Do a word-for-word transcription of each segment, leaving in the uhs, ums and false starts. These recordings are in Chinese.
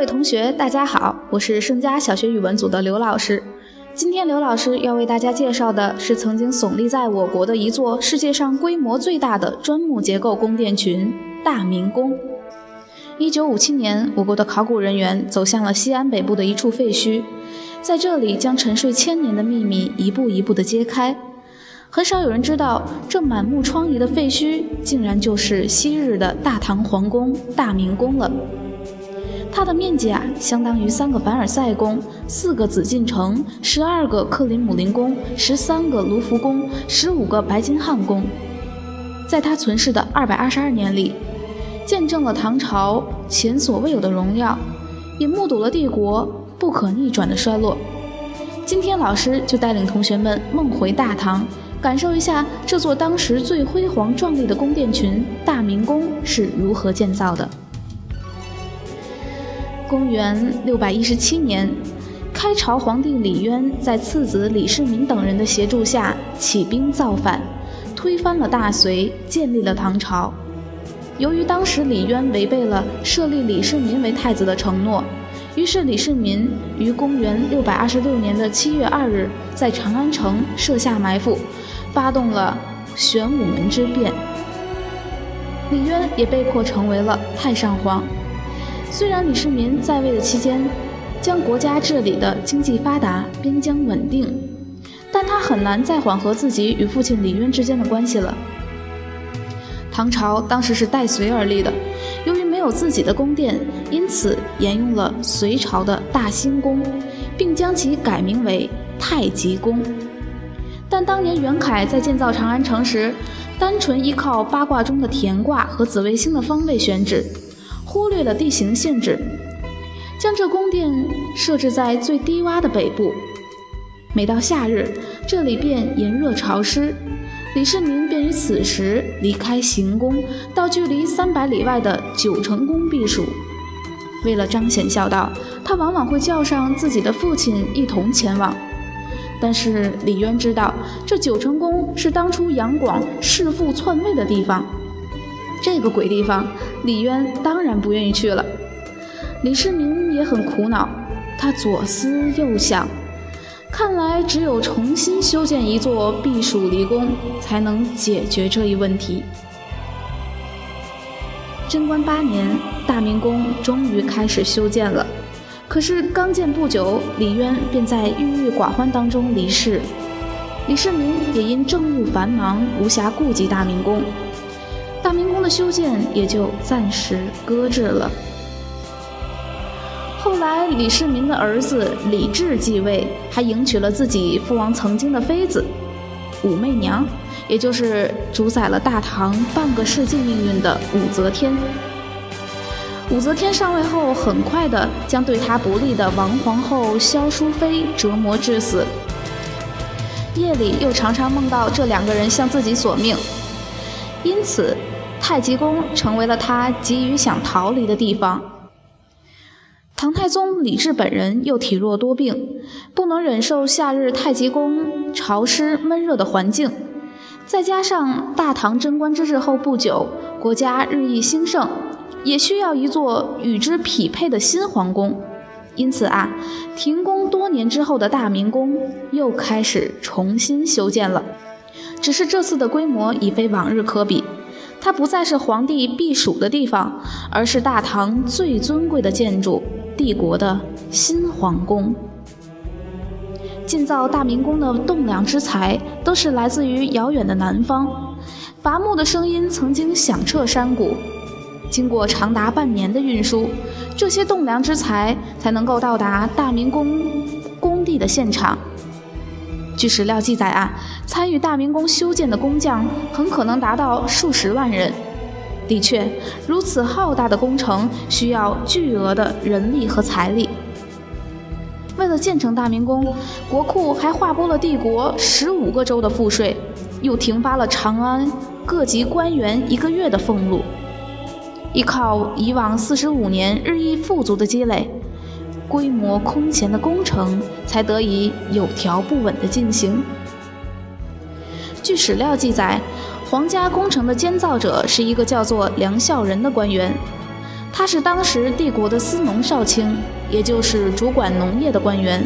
位同学，大家好，我是盛家小学语文组的刘老师。今天刘老师要为大家介绍的是曾经耸立在我国的一座世界上规模最大的砖木结构宫殿群——大明宫。一九五七年，我国的考古人员走向了西安北部的一处废墟，在这里将沉睡千年的秘密一步一步地揭开。很少有人知道，这满目疮痍的废墟竟然就是昔日的大唐皇宫大明宫了。它的面积啊，相当于三个凡尔赛宫、四个紫禁城、十二个克里姆林宫、十三个卢浮宫、十五个白金汉宫。在它存世的二百二十二年里，见证了唐朝前所未有的荣耀，也目睹了帝国不可逆转的衰落。今天老师就带领同学们梦回大唐，感受一下这座当时最辉煌壮丽的宫殿群——大明宫是如何建造的。公元六百一十七年，开朝皇帝李渊在次子李世民等人的协助下起兵造反，推翻了大隋，建立了唐朝。由于当时李渊违背了设立李世民为太子的承诺，于是李世民于公元六百二十六年的七月二日，在长安城设下埋伏，发动了玄武门之变。李渊也被迫成为了太上皇。虽然李世民在位的期间将国家治理的经济发达、边疆稳定，但他很难再缓和自己与父亲李渊之间的关系了。唐朝当时是代隋而立的，由于没有自己的宫殿，因此沿用了隋朝的大兴宫，并将其改名为太极宫。但当年袁凯在建造长安城时，单纯依靠八卦中的田卦和紫微星的方位选址，忽略了地形限制，将这宫殿设置在最低洼的北部。每到夏日，这里便炎热潮湿，李世民便于此时离开行宫，到距离三百里外的九成宫避暑。为了彰显孝道，他往往会叫上自己的父亲一同前往。但是李渊知道，这九成宫是当初杨广弑父篡位的地方，这个鬼地方，李渊当然不愿意去了。李世民也很苦恼，他左思右想，看来只有重新修建一座避暑离宫，才能解决这一问题。贞观八年，大明宫终于开始修建了。可是刚建不久，李渊便在郁郁寡欢当中离世。李世民也因政务繁忙，无暇顾及大明宫。大明宫的修建也就暂时搁置了。后来李世民的儿子李治继位，还迎娶了自己父王曾经的妃子武媚娘，也就是主宰了大唐半个世纪命运的武则天。武则天上位后，很快的将对她不利的王皇后萧淑妃折磨致死，夜里又常常梦到这两个人向自己索命，因此太极宫成为了他急于想逃离的地方。唐太宗李治本人又体弱多病，不能忍受夏日太极宫潮湿闷热的环境，再加上大唐贞观之治后不久，国家日益兴盛，也需要一座与之匹配的新皇宫。因此啊，停工多年之后的大明宫又开始重新修建了。只是这次的规模已非往日可比，它不再是皇帝避暑的地方，而是大唐最尊贵的建筑——帝国的新皇宫。建造大明宫的栋梁之材都是来自于遥远的南方，伐木的声音曾经响彻山谷。经过长达半年的运输，这些栋梁之材才能够到达大明宫工地的现场。据史料记载啊，参与大明宫修建的工匠很可能达到数十万人。的确，如此浩大的工程需要巨额的人力和财力。为了建成大明宫，国库还划拨了帝国十五个州的赋税，又停发了长安各级官员一个月的俸禄。依靠以往四十五年日益富足的积累，规模空前的工程才得以有条不紊地进行。据史料记载，皇家工程的监造者是一个叫做梁孝仁的官员，他是当时帝国的司农少卿，也就是主管农业的官员。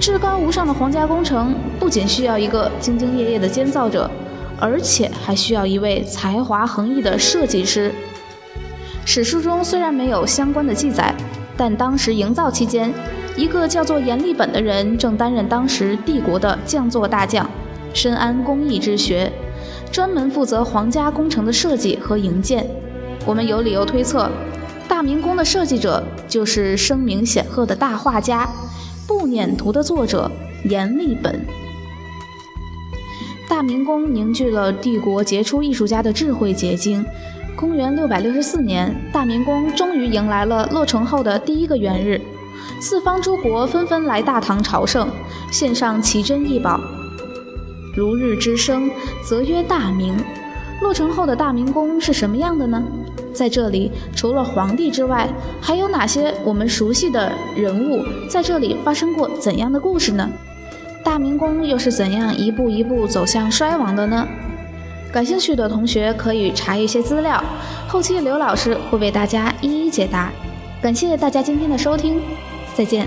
至高无上的皇家工程不仅需要一个兢兢业业的监造者，而且还需要一位才华横溢的设计师。史书中虽然没有相关的记载，但当时营造期间，一个叫做阎立本的人正担任当时帝国的匠作大将，深谙工艺之学，专门负责皇家工程的设计和营建。我们有理由推测，大明宫的设计者就是声名显赫的大画家《步辇图》的作者阎立本。大明宫凝聚了帝国杰出艺术家的智慧结晶。公元六百六十四年，大明宫终于迎来了落成后的第一个元日，四方诸国纷纷来大唐朝圣，献上奇珍异宝。如日之升，则曰大明。落成后的大明宫是什么样的呢？在这里，除了皇帝之外，还有哪些我们熟悉的人物在这里发生过怎样的故事呢？大明宫又是怎样一步一步走向衰亡的呢？感兴趣的同学可以查一些资料，后期刘老师会为大家一一解答。感谢大家今天的收听，再见。